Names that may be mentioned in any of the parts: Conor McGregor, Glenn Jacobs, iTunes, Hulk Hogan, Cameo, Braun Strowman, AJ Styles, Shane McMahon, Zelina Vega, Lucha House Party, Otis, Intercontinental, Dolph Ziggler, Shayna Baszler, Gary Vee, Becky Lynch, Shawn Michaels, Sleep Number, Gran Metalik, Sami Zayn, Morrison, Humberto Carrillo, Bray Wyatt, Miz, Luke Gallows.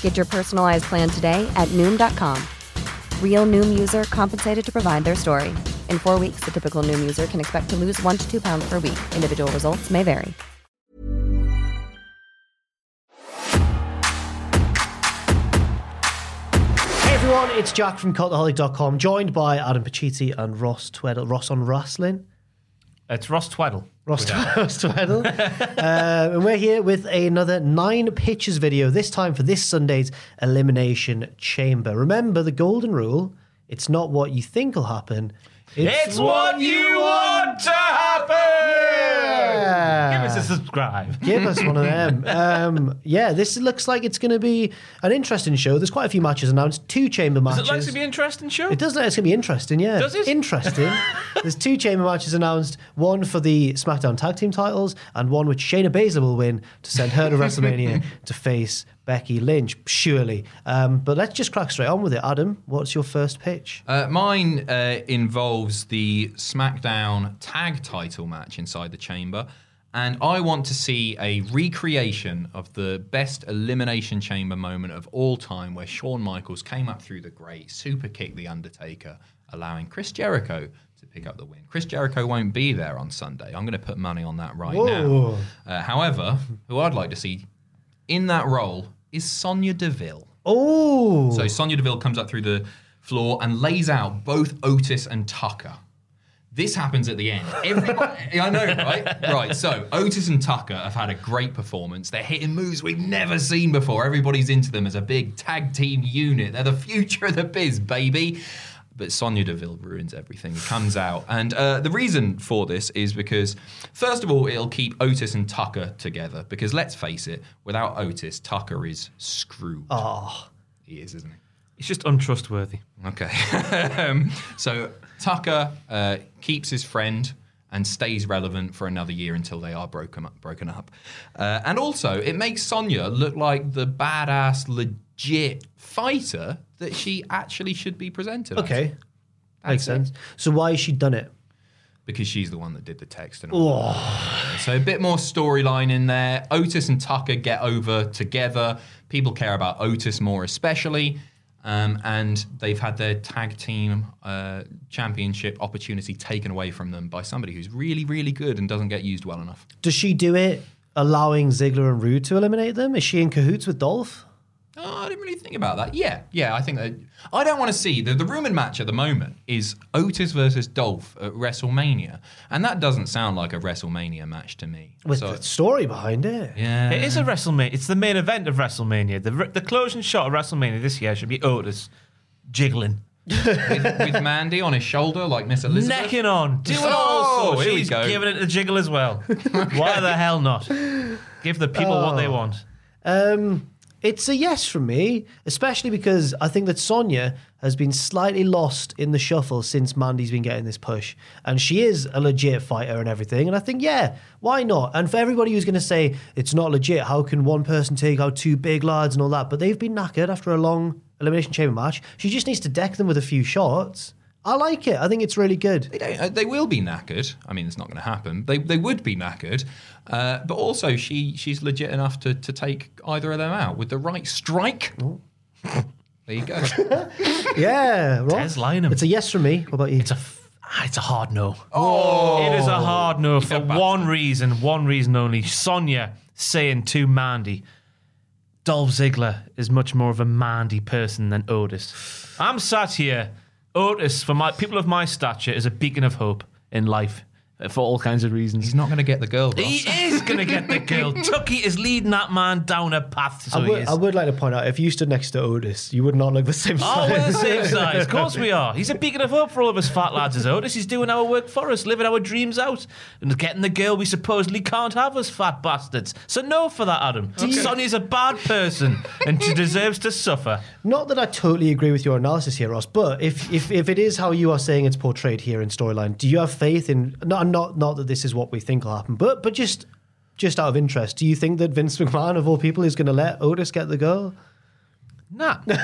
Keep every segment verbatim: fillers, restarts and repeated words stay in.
Get your personalized plan today at noom dot com. Real Noom user compensated to provide their story. In four weeks, the typical Noom user can expect to lose one to two pounds per week. Individual results may vary. Hey everyone, it's Jack from cultaholic dot com, joined by Adam Pacitti and Ross Tweddle. Ross on wrestling? It's Ross Tweddle. Ross Tweddle. uh, and we're here with another nine pitches video, this time for this Sunday's Elimination Chamber. Remember the golden rule, it's not what you think will happen. It's, it's what you want to happen! Yeah. Give us a subscribe. Give us one of them. Um, yeah, this looks like it's going to be an interesting show. There's quite a few matches announced, two chamber matches. Does it like to be an interesting show? It does look like it's going to be interesting, yeah. Does it? Interesting. There's two chamber matches announced, one for the SmackDown Tag Team titles and one which Shayna Baszler will win to send her to WrestleMania to face Becky Lynch, surely. Um, but let's just crack straight on with it. Adam, what's your first pitch? Uh, mine uh, involves the SmackDown Tag Title match inside the chamber. And I want to see a recreation of the best Elimination Chamber moment of all time, where Shawn Michaels came up through the grate, super kicked The Undertaker, allowing Chris Jericho to pick up the win. Chris Jericho won't be there on Sunday. I'm going to put money on that right Whoa. now. Uh, however, who I'd like to see in that role is Sonya Deville. Oh! So Sonya Deville comes up through the floor and lays out both Otis and Tucker. This happens at the end. Everybody, I know, right? Right, so Otis and Tucker have had a great performance. They're hitting moves we've never seen before. Everybody's into them as a big tag team unit. They're the future of the biz, baby. But Sonya Deville ruins everything. It comes out. And uh, the reason for this is because, first of all, it'll keep Otis and Tucker together. Because let's face it, without Otis, Tucker is screwed. Oh. He is, isn't he? He's just untrustworthy. Okay. um, so... Tucker uh, keeps his friend and stays relevant for another year until they are broken up. Broken up. Uh, and also, it makes Sonya look like the badass, legit fighter that she actually should be presented okay. as. Okay. Makes sense. It. So why has she done it? Because she's the one that did the text. And all that. So a bit more storyline in there. Otis and Tucker get over together. People care about Otis more especially. Um, and they've had their tag team uh, championship opportunity taken away from them by somebody who's really, really good and doesn't get used well enough. Does she do it allowing Ziggler and Rude to eliminate them? Is she in cahoots with Dolph? Oh, I didn't really think about that. Yeah, yeah, I think that... I don't want to see... The, the rumored match at the moment is Otis versus Dolph at WrestleMania, and that doesn't sound like a WrestleMania match to me. With so, the story behind it. Yeah. It is a WrestleMania. It's the main event of WrestleMania. The, the closing shot of WrestleMania this year should be Otis jiggling. with, with Mandy on his shoulder like Miss Elizabeth. Necking on. Do it all. Oh, here we go. Giving it a jiggle as well. Okay. Why the hell not? Give the people oh. what they want. Um... It's a yes from me, especially because I think that Sonya has been slightly lost in the shuffle since Mandy's been getting this push. And she is a legit fighter and everything. And I think, yeah, why not? And for everybody who's going to say, it's not legit, how can one person take out two big lads and all that? But they've been knackered after a long Elimination Chamber match. She just needs to deck them with a few shots. I like it. I think it's really good. They don't. They will be knackered. I mean, it's not going to happen. They they would be knackered. Uh, but also, she she's legit enough to, to take either of them out with the right strike. Oh. There you go. Yeah. Ross, it's a yes from me. What about you? It's a, it's a hard no. Oh. It is a hard no for one reason, one reason only. Sonya saying to Mandy, Dolph Ziggler is much more of a manly person than Otis. I'm sat here. Otis, for my people of my stature, is a beacon of hope in life for all kinds of reasons. He's not going to get the girl, Ross. He is going to get the girl. Tucky is leading that man down a path. So I would, he is. I would like to point out, if you stood next to Otis, you would not look the same size. Oh, we're the same size. Of course we are. He's a beacon of hope for all of us fat lads as Otis. He's doing our work for us, living our dreams out, and getting the girl we supposedly can't have as fat bastards. So no for that, Adam. Okay. Sonny's a bad person and she deserves to suffer. Not that I totally agree with your analysis here, Ross, but if, if, if it is how you are saying it's portrayed here in storyline, do you have faith in... Not Not not that this is what we think will happen, but but just just out of interest, do you think that Vince McMahon, of all people, is going to let Otis get the girl? Nah. Well,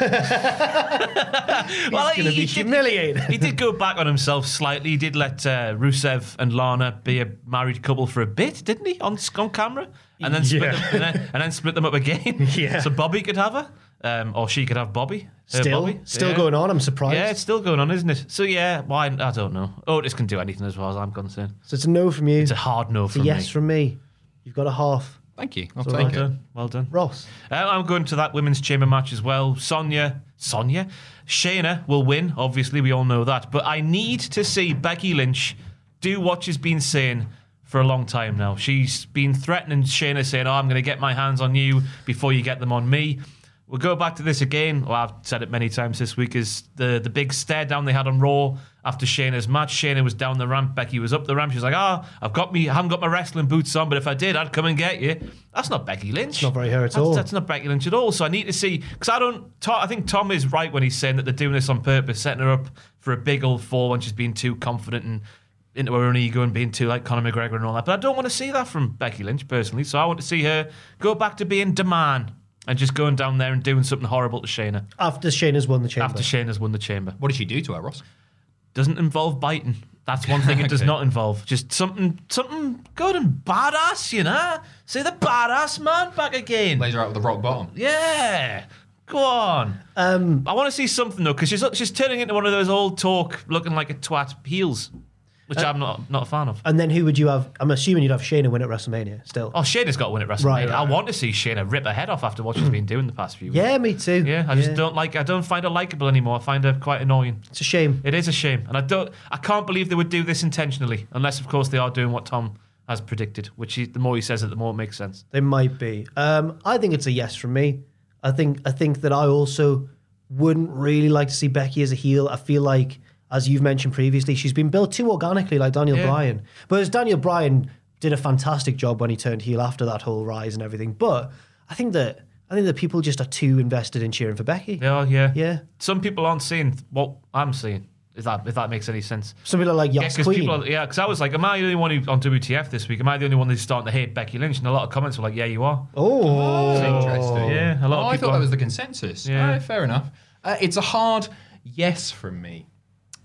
he's going to be humiliated. He did go back on himself slightly. He did let uh, Rusev and Lana be a married couple for a bit, didn't he, on, on camera? And then, split yeah. them, and, then, and then split them up again. Yeah. So Bobby could have her, um, or she could have Bobby. Still, Bobby. still yeah. going on. I'm surprised. Yeah, it's still going on, isn't it? So yeah, why? I don't know. Otis can do anything as far as I'm concerned. So it's a no from you. It's a hard no it's from a yes me. Yes from me. You've got a half. Thank you. I'll so take well it. Done. Well done, Ross. Uh, I'm going to that women's chamber match as well. Sonya, Sonya, Shayna will win. Obviously, we all know that. But I need to see Becky Lynch do what she's been saying for a long time now. She's been threatening Shayna, saying, "Oh, I'm going to get my hands on you before you get them on me." We'll go back to this again. Well, I've said it many times this week, is the, the big stare down they had on Raw after Shayna's match. Shayna was down the ramp. Becky was up the ramp. She was like, ah, oh, I've got me, I haven't got my wrestling boots on, but if I did, I'd come and get you. That's not Becky Lynch. It's not very her at that's, all. That's not Becky Lynch at all. So I need to see, because I don't, I think Tom is right when he's saying that they're doing this on purpose, setting her up for a big old fall when she's being too confident and into her own ego and being too like Conor McGregor and all that. But I don't want to see that from Becky Lynch personally. So I want to see her go back to being demand. And just going down there and doing something horrible to Shayna. After Shayna's won the chamber. After Shayna's won the chamber. What did she do to her, Ross? Doesn't involve biting. That's one thing it okay. does not involve. Just something something good and badass, you know? See the badass man back again. Lays her out with the rock bottom. Yeah. Go on. Um, I want to see something, though, because she's, she's turning into one of those old talk, looking like a twat heels. Which uh, I'm not not a fan of. And then who would you have? I'm assuming you'd have Shayna win at WrestleMania still. Oh, Shayna's got to win at WrestleMania. Right, right, I want to see Shayna rip her head off after what she's been doing the past few weeks. Yeah, me too. Yeah, I yeah. just don't like. I don't find her likable anymore. I find her quite annoying. It's a shame. It is a shame, and I don't. I can't believe they would do this intentionally, unless of course they are doing what Tom has predicted. Which he, the more he says it, the more it makes sense. They might be. Um, I think it's a yes from me. I think I think that I also wouldn't really like to see Becky as a heel. I feel like, as you've mentioned previously, she's been built too organically, like Daniel yeah. Bryan. But as Daniel Bryan did a fantastic job when he turned heel after that whole rise and everything. But I think that I think that people just are too invested in cheering for Becky. Yeah, yeah, yeah. Some people aren't seeing what I'm seeing. If that if that makes any sense. Some people are like, yes, yeah, queen. People are, yeah, because I was like, am I the only one who, on W T F this week? Am I the only one who's starting to hate Becky Lynch? And a lot of comments were like, yeah, you are. Oh, that's interesting. Yeah, a lot. Oh, of people I thought are, that was the consensus. Yeah, right, fair enough. Uh, it's a hard yes from me.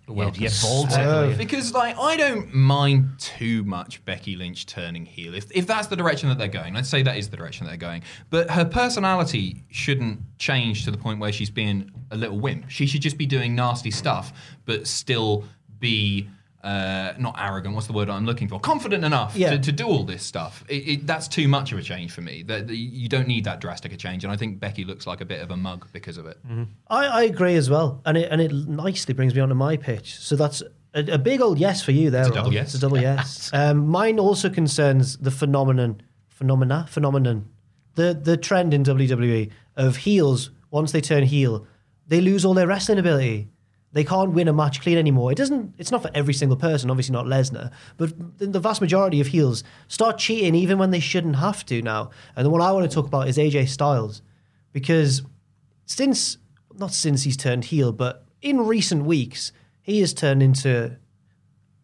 Well, yeah, so. Because like I don't mind too much Becky Lynch turning heel if if that's the direction that they're going. I'd say that is the direction that they're going. But her personality shouldn't change to the point where she's being a little wimp. She should just be doing nasty stuff, but still be uh, not arrogant. What's the word I'm looking for? Confident enough yeah. to, to do all this stuff. It, it, that's too much of a change for me. That you don't need that drastic a change. And I think Becky looks like a bit of a mug because of it. Mm-hmm. I, I agree as well. And it and it nicely brings me onto my pitch. So that's a, a big old yes for you there. It's a double yes. It's a double yes. Um, mine also concerns the phenomenon, phenomena, phenomenon, the the trend in W W E of heels. Once they turn heel, they lose all their wrestling ability. They can't win a match clean anymore. It doesn't. It's not for every single person, obviously not Lesnar, but the vast majority of heels start cheating even when they shouldn't have to now. And the one I want to talk about is A J Styles, because since, not since he's turned heel, but in recent weeks, he has turned into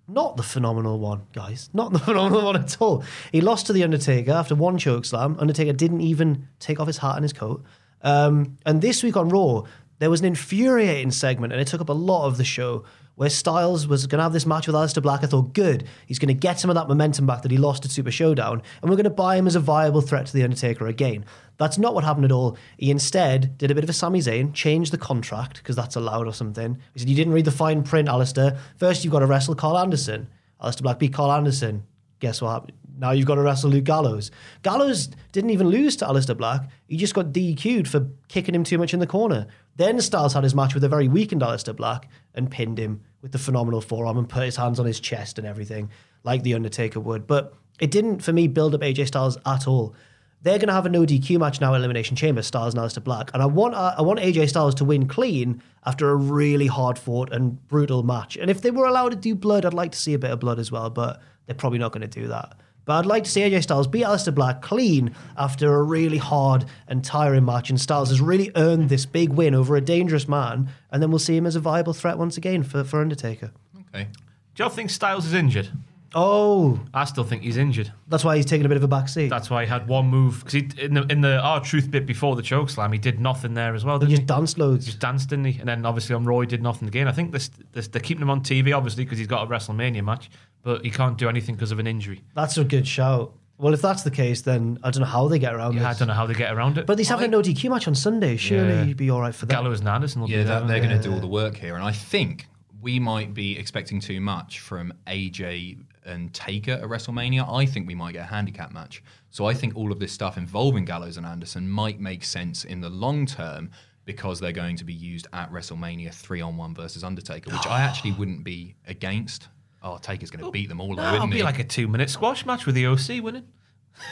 not the phenomenal one, guys. Not the phenomenal one at all. He lost to The Undertaker after one chokeslam. Undertaker didn't even take off his hat and his coat. Um, and this week on Raw, there was an infuriating segment, and it took up a lot of the show, where Styles was going to have this match with Aleister Black. I thought, good, he's going to get some of that momentum back that he lost at Super Showdown, and we're going to buy him as a viable threat to The Undertaker again. That's not what happened at all. He instead did a bit of a Sami Zayn, changed the contract, because that's allowed or something. He said, you didn't read the fine print, Aleister. First, you've got to wrestle Karl Anderson. Aleister Black beat Karl Anderson. Guess what happened? Now you've got to wrestle Luke Gallows. Gallows didn't even lose to Aleister Black. He just got D Q'd for kicking him too much in the corner. Then Styles had his match with a very weakened Aleister Black and pinned him with the phenomenal forearm and put his hands on his chest and everything, like The Undertaker would. But it didn't, for me, build up A J Styles at all. They're going to have a no D Q match now at Elimination Chamber, Styles and Aleister Black. And I want I want A J Styles to win clean after a really hard-fought and brutal match. And if they were allowed to do blood, I'd like to see a bit of blood as well, but they're probably not going to do that. But I'd like to see A J Styles beat Aleister Black clean after a really hard and tiring match, and Styles has really earned this big win over a dangerous man, and then we'll see him as a viable threat once again for, for Undertaker. Okay. Do y'all think Styles is injured? Oh. I still think he's injured. That's why he's taking a bit of a backseat. That's why he had one move. Because in the, in the R-Truth bit before the chokeslam, he did nothing there as well, didn't he? Just he just danced loads. Just danced, didn't he? And then obviously on Raw, he did nothing again. I think this, this, they're keeping him on T V, obviously, because he's got a WrestleMania match, but he can't do anything because of an injury. That's a good shout. Well, if that's the case, then I don't know how they get around yeah, this. I don't know how they get around it. But he's having an O D Q match on Sunday. Surely yeah. he'd be all right for that. Gallows and Anderson will yeah, do that. Yeah, they're yeah. going to do all the work here. And I think we might be expecting too much from A J and Taker at WrestleMania. I think we might get a handicap match. So I think all of this stuff involving Gallows and Anderson might make sense in the long term because they're going to be used at WrestleMania three on one versus Undertaker, which I actually wouldn't be against. Oh, Taker's going to beat them all, though, no, isn't he? It'll be like a two-minute squash match with the O C, wouldn't it?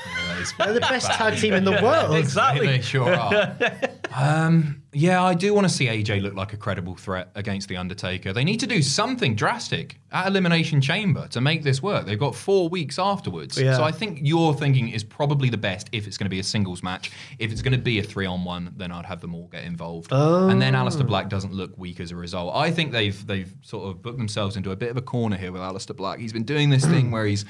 Yeah, they're the best tag team in the world. Exactly. They sure are. um, yeah, I do want to see A J look like a credible threat against The Undertaker. They need to do something drastic at Elimination Chamber to make this work. They've got four weeks afterwards. Yeah. So I think your thinking is probably the best if it's going to be a singles match. If it's going to be a three-on-one, then I'd have them all get involved. Oh. And then Aleister Black doesn't look weak as a result. I think they've they've sort of booked themselves into a bit of a corner here with Aleister Black. He's been doing this thing where he's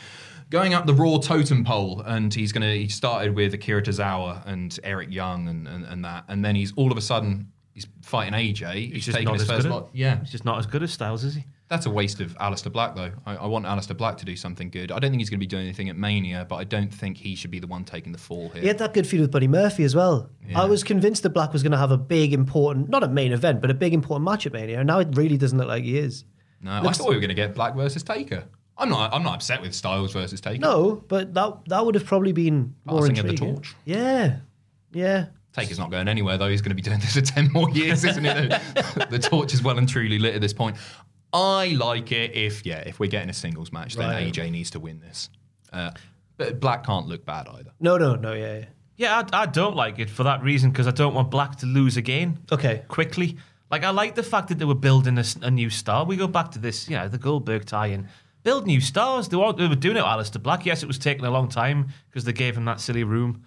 going up the Raw totem pole, and he's gonna. He started with Akira Tozawa and Eric Young and, and, and that, and then he's all of a sudden he's fighting A J. He's, he's just taking not his as first good lot. Yeah, he's just not as good as Styles, is he? That's a waste of Aleister Black, though. I, I want Aleister Black to do something good. I don't think he's going to be doing anything at Mania, but I don't think he should be the one taking the fall here. He had that good feud with Buddy Murphy as well. Yeah. I was convinced that Black was going to have a big, important, not a main event, but a big, important match at Mania, and now it really doesn't look like he is. No, Looks- I thought we were going to get Black versus Taker. I'm not. I'm not upset with Styles versus Taker. No, but that that would have probably been more passing of the torch. Yeah, yeah. Taker's not going anywhere though. He's going to be doing this for ten more years, isn't he? The, the torch is well and truly lit at this point. I like it if yeah, if we're getting a singles match, then right. A J needs to win this. Uh, but Black can't look bad either. No, no, no. Yeah, yeah. yeah I, I don't like it for that reason because I don't want Black to lose again. Okay, quickly. Like I like the fact that they were building a, a new star. We go back to this, you know, the Goldberg tie-in. Build new stars. They were doing it with Aleister Black. Yes, it was taking a long time because they gave him that silly room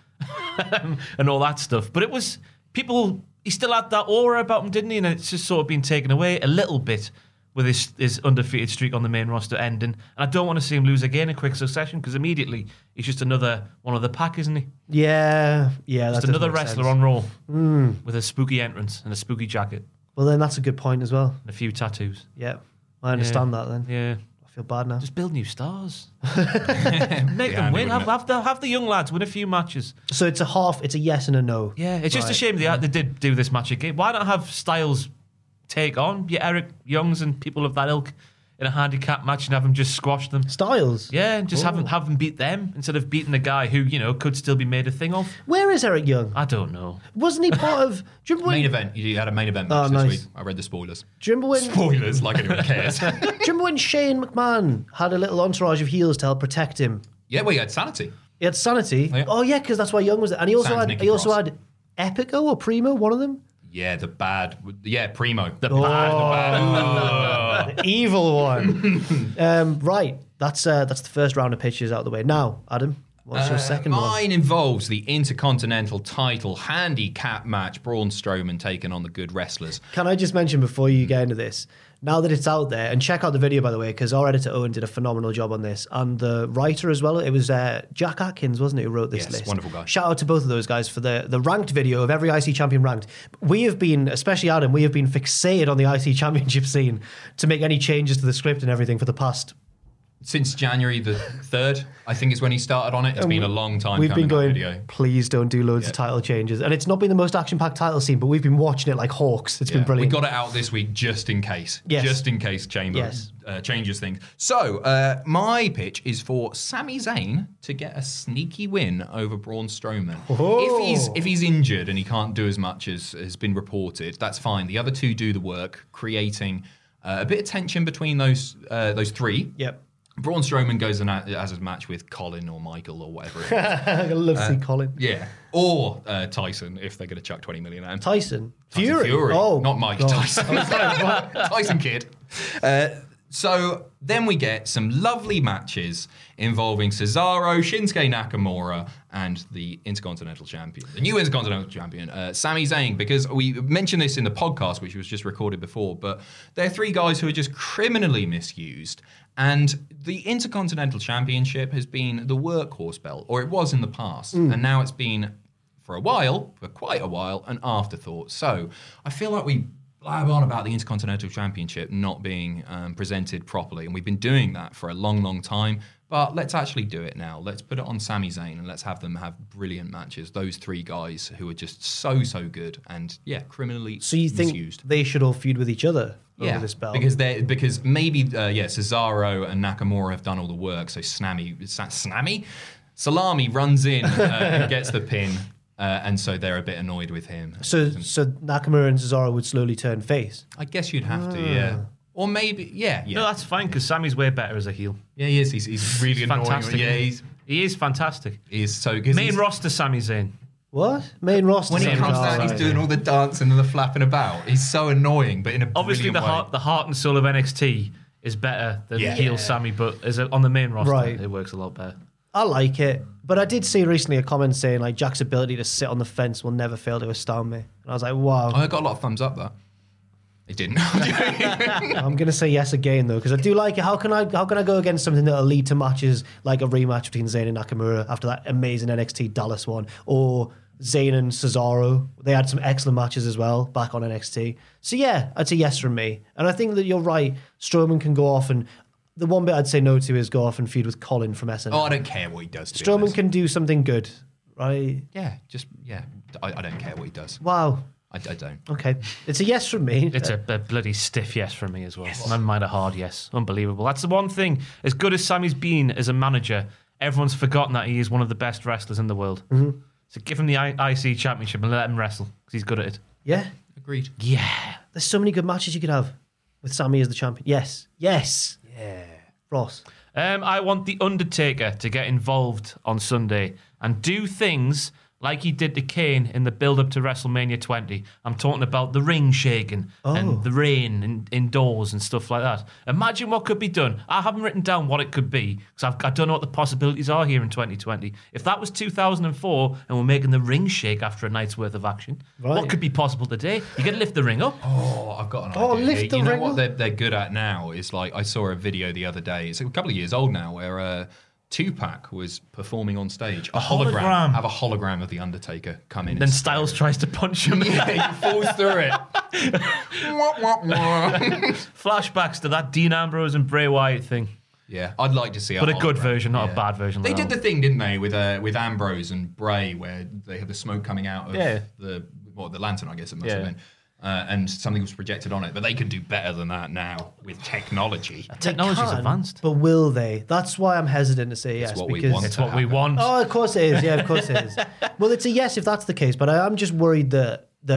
and all that stuff. But it was, people, he still had that aura about him, didn't he? And it's just sort of been taken away a little bit with his, his undefeated streak on the main roster ending. And I don't want to see him lose again in quick succession because immediately he's just another one of the pack, isn't he? Yeah, yeah. Just that another wrestler sense. On Raw mm. with a spooky entrance and a spooky jacket. Well, then that's a good point as well. And a few tattoos. Yeah, I understand yeah. that then. Yeah. Feel bad now. Just build new stars. Make them win. Have, have, the, have the young lads win a few matches. So it's a half, it's a yes and a no. Yeah, it's right. just a shame they, yeah. they did do this match again. Why not have Styles take on your Eric Youngs and people of that ilk in a handicap match and have them just squash them? Styles? Yeah, and just have them, have them beat them instead of beating the guy who, you know, could still be made a thing of. Where is Eric Young? I don't know. Wasn't he part of... Do you remember main when... event. You had a main event match oh, this nice. week. I read the spoilers. Do you remember when... Spoilers, like anyone cares. Do you remember when Shane McMahon had a little entourage of heels to help protect him? Yeah, well, he had Sanity. He had Sanity? Oh, yeah, because oh, yeah, that's why Young was there. And he also Sans had Nikki he also Cross. had Epico or Primo, one of them. Yeah, the bad. Yeah, Primo. The oh, bad. The bad. The evil one. um, right. That's uh, that's the first round of pitches out of the way. Now, Adam, what's uh, your second mine one? Mine involves the Intercontinental title handicap match. Braun Strowman taking on the Good Wrestlers. Can I just mention before you get into this, now that it's out there, and check out the video, by the way, because our editor Owen did a phenomenal job on this, and the writer as well. It was uh, Jack Atkins, wasn't it, who wrote this yes, list? Yes, wonderful guy. Shout out to both of those guys for the, the ranked video of every I C champion ranked. We have been, especially Adam, we have been fixated on the I C championship scene to make any changes to the script and everything for the past Since January the third, I think is when he started on it. It's and been a long time. We've been going, video. please don't do loads yeah. of title changes. And it's not been the most action-packed title scene, but we've been watching it like hawks. It's yeah. been brilliant. We got it out this week just in case. Yes. Just in case Chamber yes. uh, changes things. So uh, my pitch is for Sami Zayn to get a sneaky win over Braun Strowman. Oh. If he's if he's injured and he can't do as much as has been reported, that's fine. The other two do the work, creating uh, a bit of tension between those uh, those three. Yep. Braun Strowman goes and has a match with Colin or Michael or whatever it is. I love to uh, see Colin. Yeah. Or uh, Tyson, if they're going to chuck twenty million at him. Tyson? Tyson Fury? Fury. Oh, not Mike God. Tyson. Tyson Kidd. Uh, so then we get some lovely matches involving Cesaro, Shinsuke Nakamura, and the Intercontinental Champion, the new Intercontinental Champion, uh, Sami Zayn, because we mentioned this in the podcast, which was just recorded before, but they're three guys who are just criminally misused. And the Intercontinental Championship has been the workhorse belt, or it was in the past, mm. and now it's been, for a while, for quite a while, an afterthought. So I feel like we blab on about the Intercontinental Championship not being um, presented properly, and we've been doing that for a long, long time, but let's actually do it now. Let's put it on Sami Zayn, and let's have them have brilliant matches, those three guys who are just so, so good, and, yeah, criminally misused. So you think misused. They should all feud with each other? Yeah, this belt. because they because maybe uh, yeah, Cesaro and Nakamura have done all the work, so Snami, Snami, Salami runs in uh, and gets the pin, uh, and so they're a bit annoyed with him. So so Nakamura and Cesaro would slowly turn face. I guess you'd have ah. to, yeah, or maybe yeah. yeah. No, that's fine because Sami's way better as a heel. Yeah, he is. He's he's really he's annoying. Fantastic. Yeah, he's he is fantastic. He is so good. Main roster Sami Zayn. What? Main roster. When he comes down, he's doing all the dancing and the flapping about. He's so annoying, but in a obviously the heart, the heart and soul of N X T is better than yeah. heel Sami, but as a, on the main roster, right. it works a lot better. I like it, but I did see recently a comment saying like Jack's ability to sit on the fence will never fail to astound me, and I was like, wow. I got a lot of thumbs up though. It didn't. I'm gonna say yes again though, because I do like it. How can I? How can I go against something that'll lead to matches like a rematch between Zayn and Nakamura after that amazing N X T Dallas one, or Zayn and Cesaro. They had some excellent matches as well back on N X T. So yeah, I'd say yes from me. And I think that you're right. Strowman can go off, and the one bit I'd say no to is go off and feud with Colin from S N L. Oh, I don't care what he does. To Strowman can do something good, right? Yeah, just yeah. I, I don't care what he does. Wow. I, I don't. Okay. It's a yes from me. It's a, a bloody stiff yes from me as well. Yes. None mind a hard yes. Unbelievable. That's the one thing. As good as Sami's been as a manager, everyone's forgotten that he is one of the best wrestlers in the world. Mm-hmm. So give him the I C championship and let him wrestle because he's good at it. Yeah. Agreed. Yeah. There's so many good matches you could have with Sami as the champion. Yes. Yes. Yeah. Ross. Um, I want The Undertaker to get involved on Sunday and do things like he did to Kane in the build-up to WrestleMania twenty. I'm talking about the ring shaking oh. and the rain in, indoors and stuff like that. Imagine what could be done. I haven't written down what it could be because I don't know what the possibilities are here in twenty twenty. If that was two thousand four and we're making the ring shake after a night's worth of action, right. what could be possible today? You could lift the ring up. Oh, I've got an idea. Oh, lift the you know ring what up. They're, they're good at now is like I saw a video the other day. It's a couple of years old now where... Uh, Tupac was performing on stage. A, a hologram. hologram. Have a hologram of The Undertaker come in. Then Styles start. tries to punch him. Yeah, he falls through it. wah, wah, wah. Flashbacks to that Dean Ambrose and Bray Wyatt thing. Yeah, I'd like to see. But a, a good version, not yeah. a bad version. They like did the thing, didn't they, with uh, with Ambrose and Bray, where they had the smoke coming out of yeah. the well, the lantern, I guess it must yeah. have been. Uh, and something was projected on it, but they could do better than that now with technology. Technology's can, advanced. But will they? That's why I'm hesitant to say yes. It's what because we want. It's what happen. we want. Oh, of course it is. Yeah, of course it is. Well, it's a yes if that's the case, but I, I'm just worried that... that...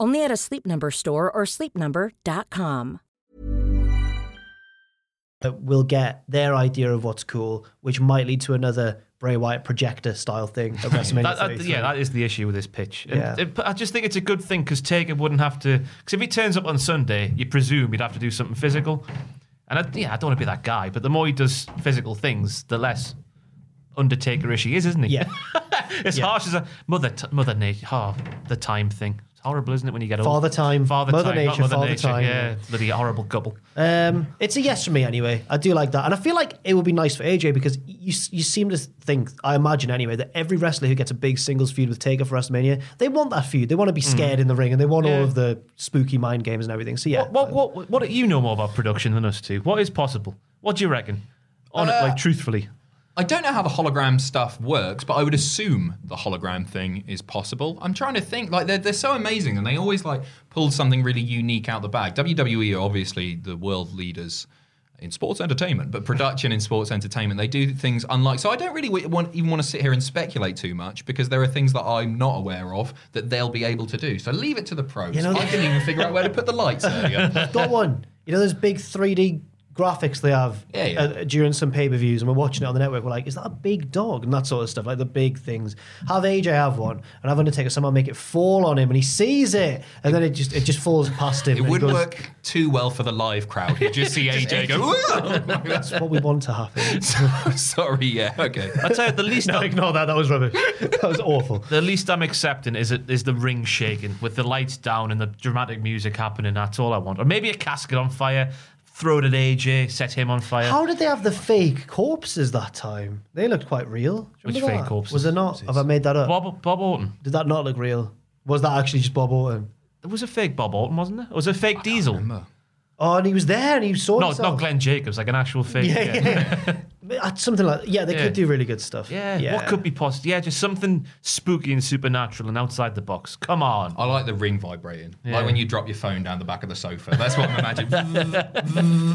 Only at a Sleep Number store or sleep number dot com. Will get their idea of what's cool, which might lead to another Bray Wyatt projector style thing at WrestleMania. that, that, yeah, that is the issue with this pitch. And yeah. it, I just think it's a good thing because Taker wouldn't have to. Because if he turns up on Sunday, you presume he'd have to do something physical. And I, yeah, I don't want to be that guy, but the more he does physical things, the less Undertaker-ish he is, isn't he? Yeah. It's yeah. harsh as a mother, t- mother nature. Oh, the time thing. It's horrible, isn't it, when you get old? Father time, Father Mother time, Nature, Mother Father Nature. Time. Yeah, bloody horrible couple. Um, it's a yes from me anyway. I do like that. And I feel like it would be nice for A J because you you seem to think, I imagine anyway, that every wrestler who gets a big singles feud with Taker for WrestleMania, they want that feud. They want to be scared mm. in the ring and they want yeah. all of the spooky mind games and everything. So yeah. What, what, what, what do you know more about production than us two? What is possible? What do you reckon? On uh, it, like, truthfully. I don't know how the hologram stuff works, but I would assume the hologram thing is possible. I'm trying to think, like, they're, they're so amazing and they always, like, pull something really unique out the bag. W W E are obviously the world leaders in sports entertainment, but production in sports entertainment, they do things unlike... So I don't really want, even want to sit here and speculate too much because there are things that I'm not aware of that they'll be able to do. So leave it to the pros. You know, I didn't even figure out where to put the lights earlier. Got one. You know those big three D... graphics they have yeah, yeah. Uh, during some pay-per-views, and we're watching it on the network, we're like, is that a big dog? And that sort of stuff, like the big things. Have A J have one, and have Undertaker somehow make it fall on him, and he sees it, and then it just it just falls past him. It wouldn't work too well for the live crowd. You just see just A J go, whoa! That's what we want to happen. So, sorry, yeah, okay. I'll tell you, the least... No, I'm... ignore that, that was rubbish. That was awful. The least I'm accepting is, it, is the ring shaking, with the lights down and the dramatic music happening, that's all I want. Or maybe a casket on fire, throw it at A J, set him on fire. How did they have the fake corpses that time? They looked quite real. Which fake corpses? Was it not? Have I made that up? Bob, Bob Orton. Did that not look real? Was that actually just Bob Orton? It was a fake Bob Orton, wasn't it? It was a fake Diesel. Oh, and he was there and he saw no, himself. Not Glenn Jacobs, like an actual fake. Yeah, yeah. yeah. Something like that. Yeah, they yeah. could do really good stuff. Yeah. yeah. What could be possible? Yeah, just something spooky and supernatural and outside the box. Come on. I like the ring vibrating. Yeah. Like when you drop your phone down the back of the sofa. That's what I'm imagining.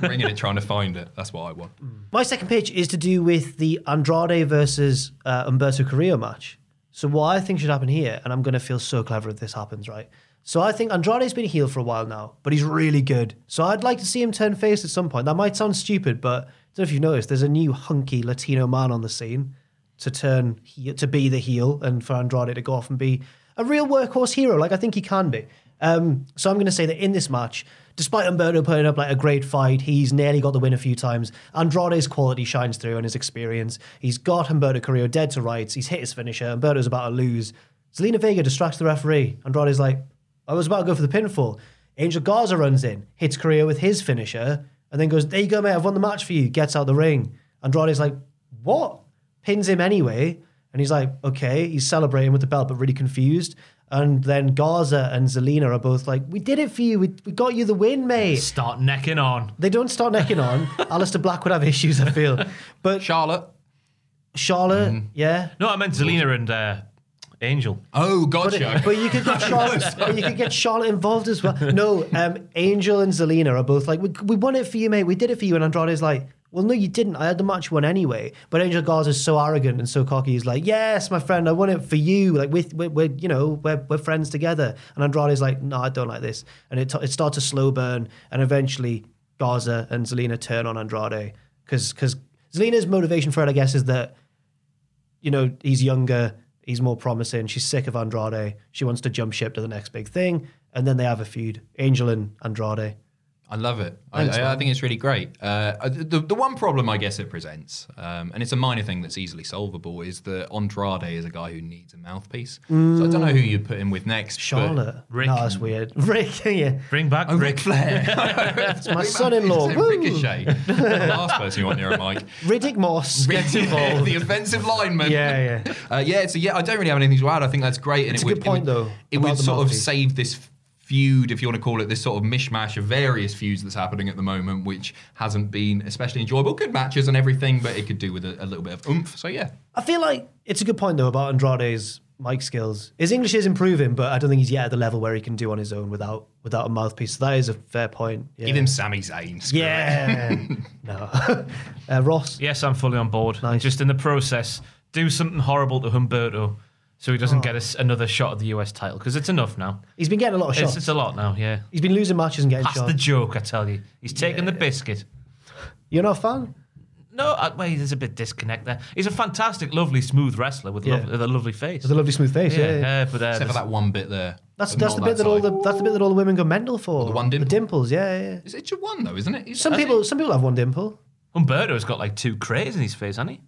Ringing it, trying to find it. That's what I want. My second pitch is to do with the Andrade versus uh, Humberto Carrillo match. So what I think should happen here, and I'm going to feel so clever if this happens, right? So I think Andrade's been a heel for a while now, but he's really good. So I'd like to see him turn face at some point. That might sound stupid, but I don't know if you've noticed, there's a new hunky Latino man on the scene to turn he- to be the heel and for Andrade to go off and be a real workhorse hero, like I think he can be. Um, so I'm going to say that in this match, despite Humberto putting up like a great fight, he's nearly got the win a few times. Andrade's quality shines through and his experience. He's got Humberto Carrillo dead to rights. He's hit his finisher. Humberto's about to lose. Zelina Vega distracts the referee. Andrade's like, I was about to go for the pinfall. Angel Garza runs in, hits Carrillo with his finisher, and then goes, there you go, mate, I've won the match for you. Gets out the ring. Andrade's like, what? Pins him anyway. And he's like, okay. He's celebrating with the belt, but really confused. And then Garza and Zelina are both like, we did it for you. We, we got you the win, mate. Start necking on. They don't start necking on. Aleister Black would have issues, I feel. But Charlotte. Charlotte, mm. yeah. No, I meant Zelina and... Uh... Angel. Oh, gotcha. But, it, but you could get Charlotte. But you could get Charlotte involved as well. No, um, Angel and Zelina are both like, we, we won it for you, mate. We did it for you. And Andrade's like, well, no, you didn't. I had the match won anyway. But Angel Garza's so arrogant and so cocky. He's like, yes, my friend, I won it for you. Like, we're, we're, we're you know, we're, we're friends together. And Andrade's like, no, I don't like this. And it, t- it starts a slow burn. And eventually, Garza and Zelina turn on Andrade because because Zelina's motivation for it, I guess, is that, you know, he's younger. He's more promising. She's sick of Andrade. She wants to jump ship to the next big thing. And then they have a feud. Angel and Andrade. I love it. Thanks, I, I think it's really great. Uh, the, the one problem I guess it presents, um, and it's a minor thing that's easily solvable, is that Andrade is a guy who needs a mouthpiece. Mm. So I don't know who you'd put in with next. Charlotte. Rick. No, that's weird. Rick, yeah. Bring back oh, Rick Flair. That's my son-in-law. Ricochet. The last person you want near a mic. Riddick Moss. Get involved. The offensive lineman. Yeah, yeah. Uh, yeah, so yeah, I don't really have anything to add. I think that's great. And it's it a would, good point, it would, though. It would sort of save this feud, if you want to call it, this sort of mishmash of various feuds that's happening at the moment, which hasn't been especially enjoyable. Good matches and everything, but it could do with a, a little bit of oomph. So, yeah. I feel like it's a good point, though, about Andrade's mic skills. His English is improving, but I don't think he's yet at the level where he can do on his own without without a mouthpiece. So that is a fair point. Yeah. Give him Sami Zayn. Screw yeah. No. uh, Ross? Yes, I'm fully on board. Nice. Just in the process, do something horrible to Humberto, so he doesn't oh. get a, another shot at the U S title, because it's enough now. He's been getting a lot of shots. It's, it's a lot now, yeah. He's been losing matches and getting That's shots. That's the joke, I tell you. He's taking yeah. the biscuit. You're not a fan? No, I, well, there's a bit disconnect there. He's a fantastic, lovely, smooth wrestler with, yeah. lo- with a lovely face. With a lovely, smooth face, yeah. yeah, yeah. Uh, but, uh, Except for that one bit there. That's that's the bit that, that all the that's the bit that all the women go mental for. Well, the one dimple. The dimples, yeah, yeah. It's just one though, isn't it? Is, some people, it? some people have one dimple. Humberto's got like two crays in his face, hasn't he?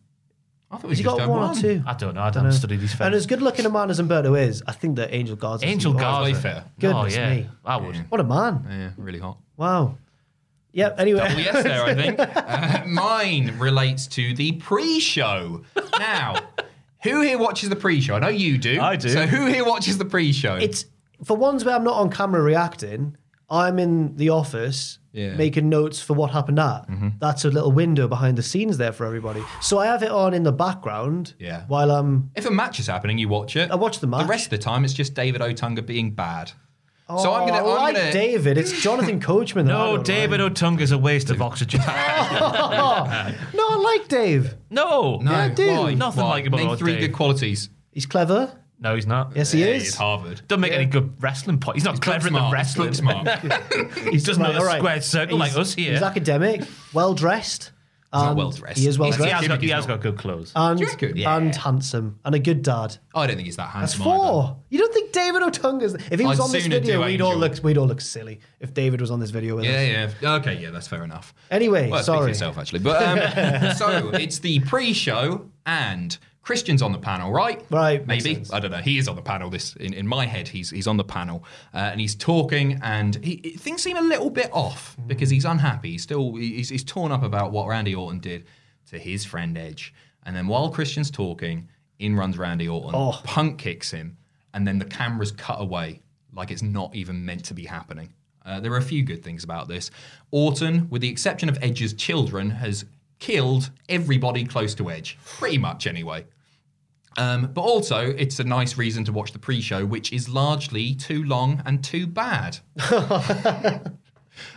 I thought he got one, one or two. I don't know. I don't, don't study these films. And as good looking a man as Humberto is, I think that Angel Garza. Angel Garza, fair. Goodness oh, yeah. me, I would. Yeah. What a man! Yeah, really hot. Wow. Yeah. Anyway, double yes there. I think uh, mine relates to the pre-show. Now, who here watches the pre-show? I know you do. I do. So who here watches the pre-show? It's for ones where I'm not on camera reacting. I'm in the office yeah. making notes for what happened at. Mm-hmm. That's a little window behind the scenes there for everybody. So I have it on in the background yeah. while I'm... If a match is happening, you watch it. I watch the match. The rest of the time, it's just David Otunga being bad. Oh, so I'm gonna, I'm like gonna... David. It's Jonathan Coachman. No, David like. Otunga's a waste of oxygen. No, I like Dave. No. No, yeah, I do. Why? Nothing Why? like him about three Dave. Good qualities. He's clever. No, he's not. Yes, he yeah, is. He's Harvard. Don't make yeah. any good wrestling point. He's not he's clever smart. at the wrestling. Smart. He doesn't know a right. squared circle he's, like us here. He's academic, well-dressed. He's not well-dressed. He is well-dressed. He has, got, he has got good clothes. And, yeah. and handsome. And a good dad. Oh, I don't think he's that handsome. That's four. Either. You don't think David Otunga's... If he was I'd on this video, we'd all, look, we'd all look silly if David was on this video with yeah, us. Yeah, yeah. Okay, yeah, that's fair enough. Anyway, well, sorry. Well, speak for yourself, actually. But um, so, it's the pre-show and... Christian's on the panel, right? Right. Maybe. I don't know. He is on the panel. This in, in my head, he's he's on the panel uh, and he's talking and he, things seem a little bit off because he's unhappy. He's still he's, he's torn up about what Randy Orton did to his friend Edge. And then while Christian's talking, in runs Randy Orton. Oh. Punk kicks him and then the camera's cut away like it's not even meant to be happening. Uh, there are a few good things about this. Orton, with the exception of Edge's children, has killed everybody close to Edge. Pretty much anyway. Um, but also, it's a nice reason to watch the pre-show, which is largely too long and too bad. uh,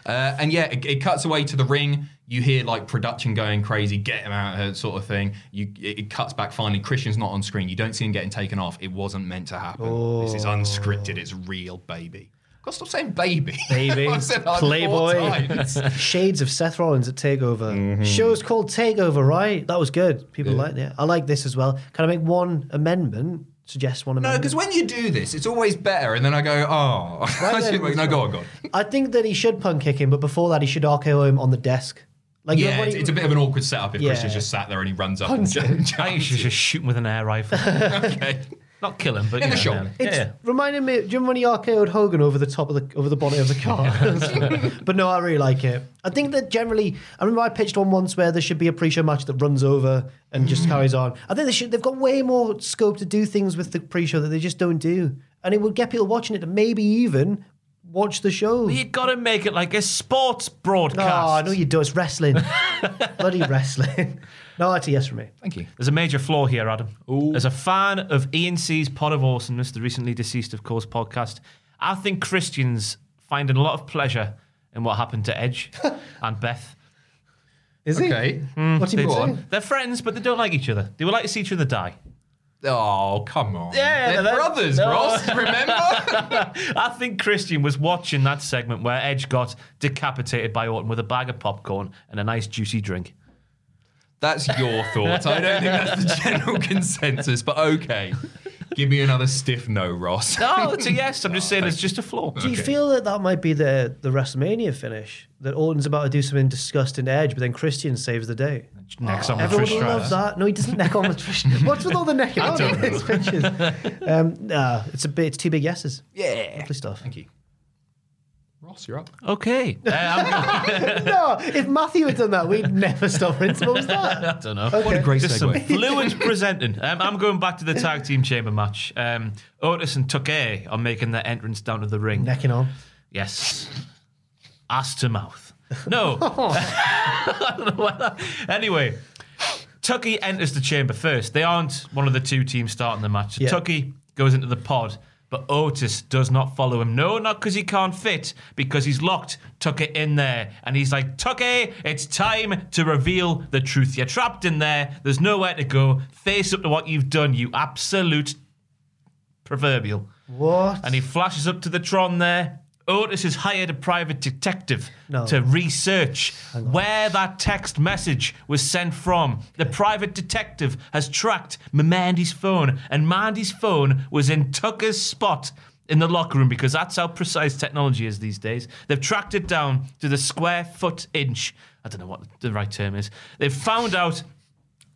and yeah, it, it cuts away to the ring. You hear like production going crazy, get him out of her sort of thing. You, it, it cuts back finally. Christian's not on screen. You don't see him getting taken off. It wasn't meant to happen. Oh. This is unscripted. It's real, baby. I've got to stop saying baby. Baby. Playboy. Shades of Seth Rollins at TakeOver. Mm-hmm. Show's called TakeOver, right? That was good. People yeah. liked it. I like this as well. Can I make one amendment? Suggest one amendment? No, because when you do this, it's always better. And then I go, oh. Right then, no, go on, go on. I think that he should punk kick him, but before that, he should R K O him on the desk. Like, yeah, you know, it's, he, it's a bit of an awkward setup if yeah. Christian just sat there and he runs up. Punch and j- I think you should just shoot him with an air rifle. Okay. Not kill him, but in the know, shoulder. It's yeah. reminding me. Do you remember when he R K O'd Hogan over the top of the over the bonnet of the car? But no, I really like it. I think that generally, I remember I pitched one once where there should be a pre-show match that runs over and just carries on. I think they should. They've got way more scope to do things with the pre-show that they just don't do, and it would get people watching it to maybe even watch the show. You got to make it like a sports broadcast. No, I know you do. It's wrestling. Bloody wrestling. No, that's a yes for me. Thank you. There's a major flaw here, Adam. Ooh. As a fan of E and C's Pod of Awesomeness, the recently deceased, of course, podcast, I think Christian's finding a lot of pleasure in what happened to Edge and Beth. Is he? Okay. Mm, What's he brought on? They're friends, but they don't like each other. They would like to see each other die. Oh, come on. Yeah, they're brothers, no. Ross, remember? I think Christian was watching that segment where Edge got decapitated by Orton with a bag of popcorn and a nice juicy drink. That's your thought. I don't think that's the general consensus, but okay. Give me another stiff no, Ross. No, it's a yes. I'm just oh, saying it's just a flaw. Do you okay. feel that that might be the, the WrestleMania finish? That Orton's about to do something disgusting to Edge, but then Christian saves the day. Necks oh, on the Trish. Everyone loves that. No, he doesn't neck on the Trish. What's with all the necking out in these pictures? Um, nah, it's, a bit, it's two big yeses. Yeah. Lovely stuff. Thank you. Ross, you're up. Okay. Um, no, if Matthew had done that, we'd never stop him. What was that? I don't know. Okay. What a great Just segue. Some fluent presenting. Um, I'm going back to the tag team chamber match. Um, Otis and Tucker are making their entrance down to the ring. Necking on. Yes. Ass to mouth. No. I don't know why that... Anyway, Tucker enters the chamber first. They aren't one of the two teams starting the match. So yeah. Tucker goes into the pod. But Otis does not follow him. No, not because he can't fit, because he's locked Tucker in there. And he's like, Tucker, it's time to reveal the truth. You're trapped in there. There's nowhere to go. Face up to what you've done, you absolute proverbial. What? And he flashes up to the Tron there. Otis has hired a private detective no. to research where that text message was sent from. The private detective has tracked Mandy's phone, and Mandy's phone was in Tucker's spot in the locker room, because that's how precise technology is these days. They've tracked it down to the square foot inch. I don't know what the right term is. They've found out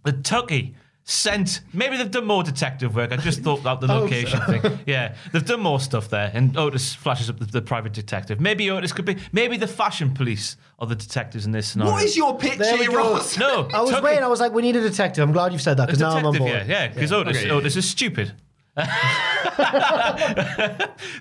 that Tucker sent... Maybe they've done more detective work. I just thought about the location so. thing. Yeah, they've done more stuff there. And Otis flashes up the, the private detective. Maybe Otis could be... Maybe the fashion police are the detectives in this scenario. What is your pitch here, Ross? No. I was Tucker, waiting. I was like, we need a detective. I'm glad you've said that, because now I'm on board. Yeah, yeah, because yeah. Otis, okay. Otis is stupid.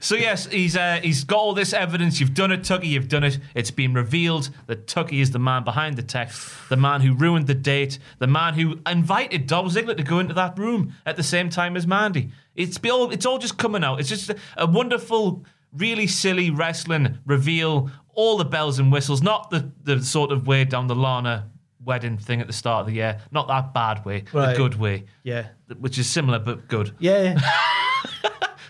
So yes, he's uh, he's got all this evidence. You've done it, Tucker. You've done it. It's been revealed that Tucker is the man behind the text, the man who ruined the date, the man who invited Dolph Ziggler to go into that room at the same time as Mandy. It's be all it's all just coming out. It's just a, a wonderful, really silly wrestling reveal. All the bells and whistles, not the the sort of way down the Lana wedding thing at the start of the year. Not that bad way, right. The good way. Yeah. Which is similar, but good. Yeah. yeah.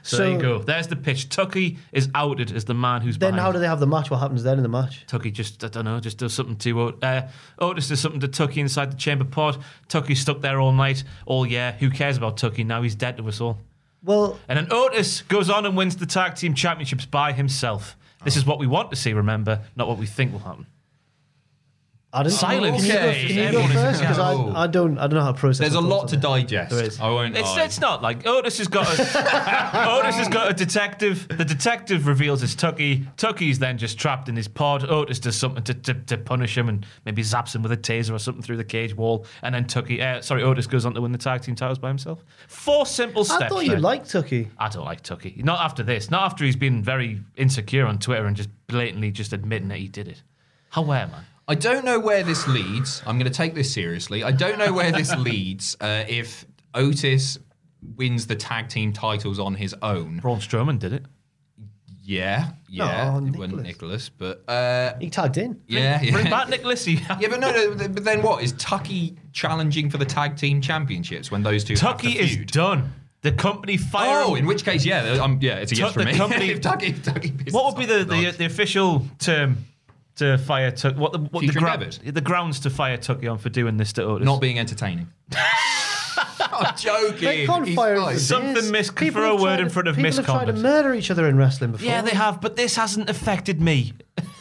so, so there you go. There's the pitch. Tucker is outed as the man who's behind. Then how do they have the match? What happens then in the match? Tucker just, I don't know, just does something to... Uh, Otis does something to Tucker inside the chamber pod. Tucky's stuck there all night, all year. Who cares about Tucker? Now he's dead to us all. Well... And then Otis goes on and wins the tag team championships by himself. Oh. This is what we want to see, remember, not what we think will happen. I didn't Silence. Know. Can you go, can you go first? Because I, I don't I don't know how to process. There's a lot to digest. There is. I won't. It's, it's not like Otis has got a Otis has got a detective. The detective reveals it's Tucker. Tucky's then just trapped in his pod. Otis does something to, to to punish him and maybe zaps him with a taser or something through the cage wall. And then Tucker, uh, sorry, Otis goes on to win the tag team titles by himself. Four simple steps. I thought you then. liked Tucker. I don't like Tucker. Not after this. Not after he's been very insecure on Twitter and just blatantly just admitting that he did it. However, man. I don't know where this leads. I'm going to take this seriously. I don't know where this leads uh, if Otis wins the tag team titles on his own. Braun Strowman did it. Yeah, yeah. Oh, Nicholas. It wasn't Nicholas, but... Uh, he tagged in. Yeah, yeah. Bring back Nicholas. Yeah, but no, no, but then what? Is Tucky challenging for the tag team championships when those two Tucky have to feud? Tucky is done. The company fire. Oh, in which case, yeah, um, yeah it's a Tuck, yes for the me. Company, if Tucky, if Tucky what would be the, the, the official term... To fire Tucker, what the what the, gra- the grounds to fire Tucker on for doing this to Otis? Not being entertaining. I'm joking. They can't He's fire nice. Something mis- for a word to, in front of misconduct. People have tried to murder each other in wrestling before. Yeah, they have, but this hasn't affected me.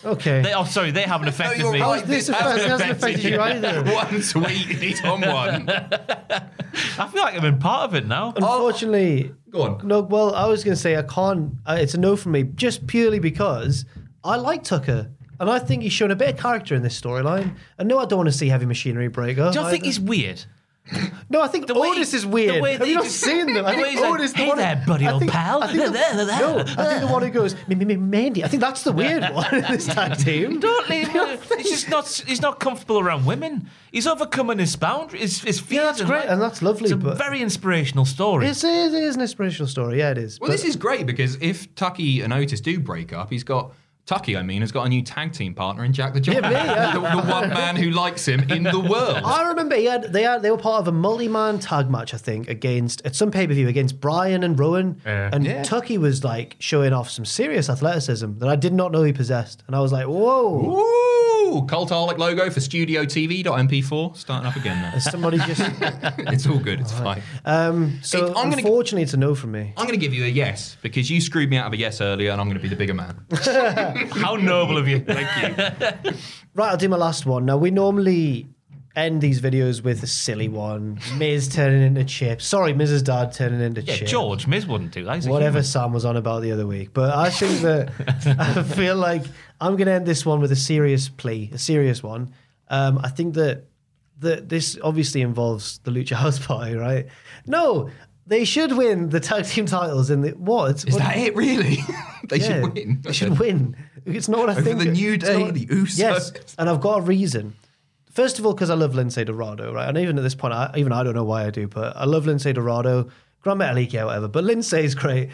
Okay. They, oh, sorry, they haven't affected no, me. How is this affected? It hasn't affected you either. One tweet, he's on one. I feel like I'm in part of it now. Unfortunately. Oh, go on. No, well, I was going to say I can't. Uh, it's a no from me, just purely because I like Tucker. And I think he's shown a bit of character in this storyline. And no, I don't want to see Heavy Machinery break up. Do you think he's weird? No, I think the Otis he, is weird. The Have you not seen them? I think Otis... Like, hey the one there, who, buddy, I old think, pal. I think the, no, I think the one who goes, Mandy. I think that's the weird one in this tag team. Don't leave him. He's just not... He's not comfortable around women. He's overcoming his boundaries, his fears. Yeah, that's and great, like, and that's lovely. It's a very inspirational story. It's, it is an inspirational story. Yeah, it is. Well, but, this is great, because if Tucky and Otis do break up, he's got... Tucky, I mean, has got a new tag team partner in Jack the Giant. Yeah, me, yeah. the, the one man who likes him in the world. I remember he had, they had, they were part of a multi-man tag match, I think, against at some pay-per-view against Brian and Rowan. Yeah. And yeah. Tucky was like showing off some serious athleticism that I did not know he possessed. And I was like, whoa. Ooh. cool. Cultaholic logo for studio T V dot M P four. Starting up again now. Somebody just... It's all good. It's all right. Fine. Um, so, it, I'm unfortunately, gonna... it's a no from me. I'm going to give you a yes, because you screwed me out of a yes earlier, and I'm going to be the bigger man. How noble of you. Thank you. Right, I'll do my last one. Now, we normally... end these videos with a silly one. Miz turning into Chip. Sorry, Miz's dad turning into yeah, Chip. Yeah, George. Miz wouldn't do that. He's whatever Sam was on about the other week. But I think that I feel like I'm going to end this one with a serious plea, a serious one. Um, I think that, that this obviously involves the Lucha House Party, right? No, they should win the tag team titles. In the what? Is what, that it, really? They yeah, should win. They should win. It's not what I Over think. Over the New Day, not, the Usos. Yes, and I've got a reason. First of all, because I love Lince Dorado, right? And even at this point, I, even I don't know why I do, but I love Lince Dorado, Gran Metalik, yeah, whatever. But Lince is great.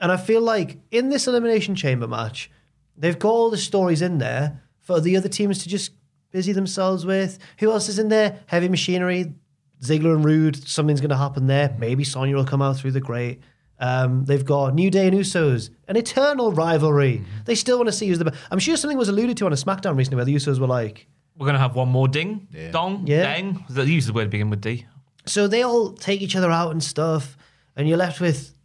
And I feel like in this Elimination Chamber match, they've got all the stories in there for the other teams to just busy themselves with. Who else is in there? Heavy Machinery, Ziggler and Rude. Something's going to happen there. Maybe Sonya will come out through the grate. Um, they've got New Day and Usos, an eternal rivalry. Mm-hmm. They still want to see who's the best. I'm sure something was alluded to on a SmackDown recently where the Usos were like, we're going to have one more ding, yeah. dong, yeah. dang. They use the word to begin with D. So they all take each other out and stuff, and you're left with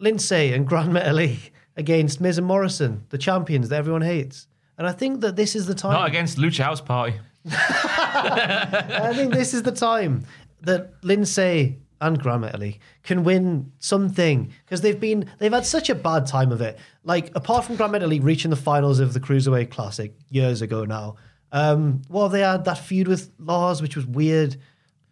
Lince and Gran Metalik against Miz and Morrison, the champions that everyone hates. And I think that this is the time... Not against Lucha House Party. I think this is the time that Lince and Gran Metalik can win something, because they've been they've had such a bad time of it. Like, apart from Gran Metalik reaching the finals of the Cruiserweight Classic years ago now, Um, well, they had that feud with Lars, which was weird.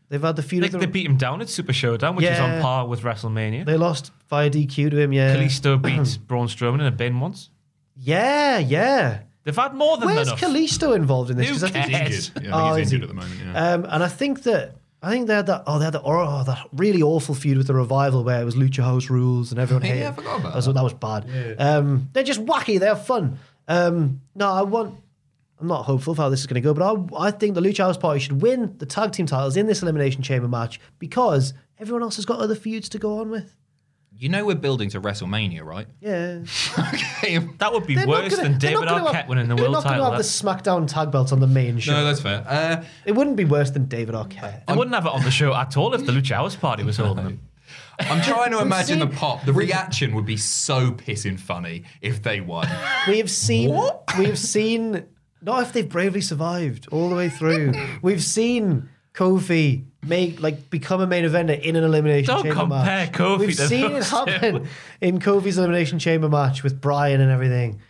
They've had the feud like with... They beat him down at Super Showdown, which yeah. is on par with WrestleMania. They lost via D Q to him, yeah. Kalisto beats Braun Strowman in a bin once. Yeah, yeah. They've had more than Where's enough. Where's Kalisto involved in this? Who cares? I think he's injured. Yeah, I think oh, he's injured he? at the moment, yeah. Um, and I think that... I think they had that oh, they had that, oh, that really awful feud with the Revival where it was Lucha House rules and everyone hated. Yeah, I forgot about that. That, that was bad. Yeah. Um, they're just wacky. They're fun. Um, no, I want... I'm not hopeful of how this is going to go, but I, I think the Lucha House Party should win the tag team titles in this Elimination Chamber match because everyone else has got other feuds to go on with. You know we're building to WrestleMania, right? Yeah. Okay. That would be they're worse gonna, than David Arquette have, winning the world title. They're not going to have the SmackDown tag belts on the main show. No, that's fair. Uh, it wouldn't be worse than David Arquette. I wouldn't have it on the show at all if the Lucha House Party was holding them. I'm trying to imagine seen, the pop. The reaction would be so pissing funny if they won. We have seen... What? We have seen... Not if they've bravely survived all the way through. We've seen Kofi make like become a main eventer in an elimination Don't chamber match. Kofi We've seen it happen two. in Kofi's elimination chamber match with Bryan and everything.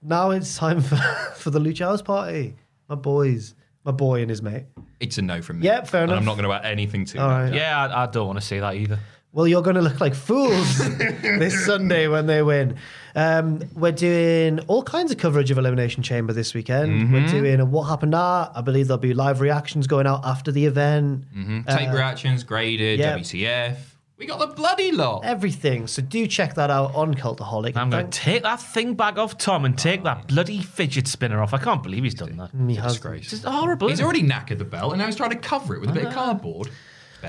Now it's time for, for the Lucha House Party. My boys, my boy and his mate. It's a no from me. Yeah, fair and enough. I'm not going to add anything to it. Right. Yeah, I, I don't want to see that either. Well, you're going to look like fools this Sunday when they win. Um, we're doing all kinds of coverage of Elimination Chamber this weekend. Mm-hmm. We're doing a What Happened At. I believe there'll be live reactions going out after the event. Mm-hmm. Take uh, reactions, graded, yeah. W T F. We got the bloody lot. Everything. So do check that out on Cultaholic. I'm going to take that thing back off Tom and take oh, that bloody fidget spinner off. I can't believe he's done that. He it's a disgrace. It's horrible. He's already knackered the bell and now he's trying to cover it with a I bit know. of cardboard.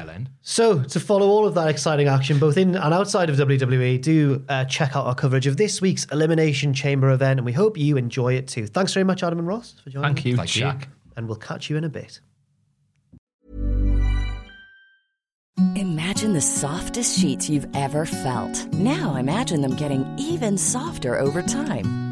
End. So, to follow all of that exciting action, both in and outside of W W E, do uh, check out our coverage of this week's Elimination Chamber event, and we hope you enjoy it too. Thanks very much, Adam and Ross, for joining us. Thank you, Thank Shaq. You. And we'll catch you in a bit. Imagine the softest sheets you've ever felt. Now imagine them getting even softer over time.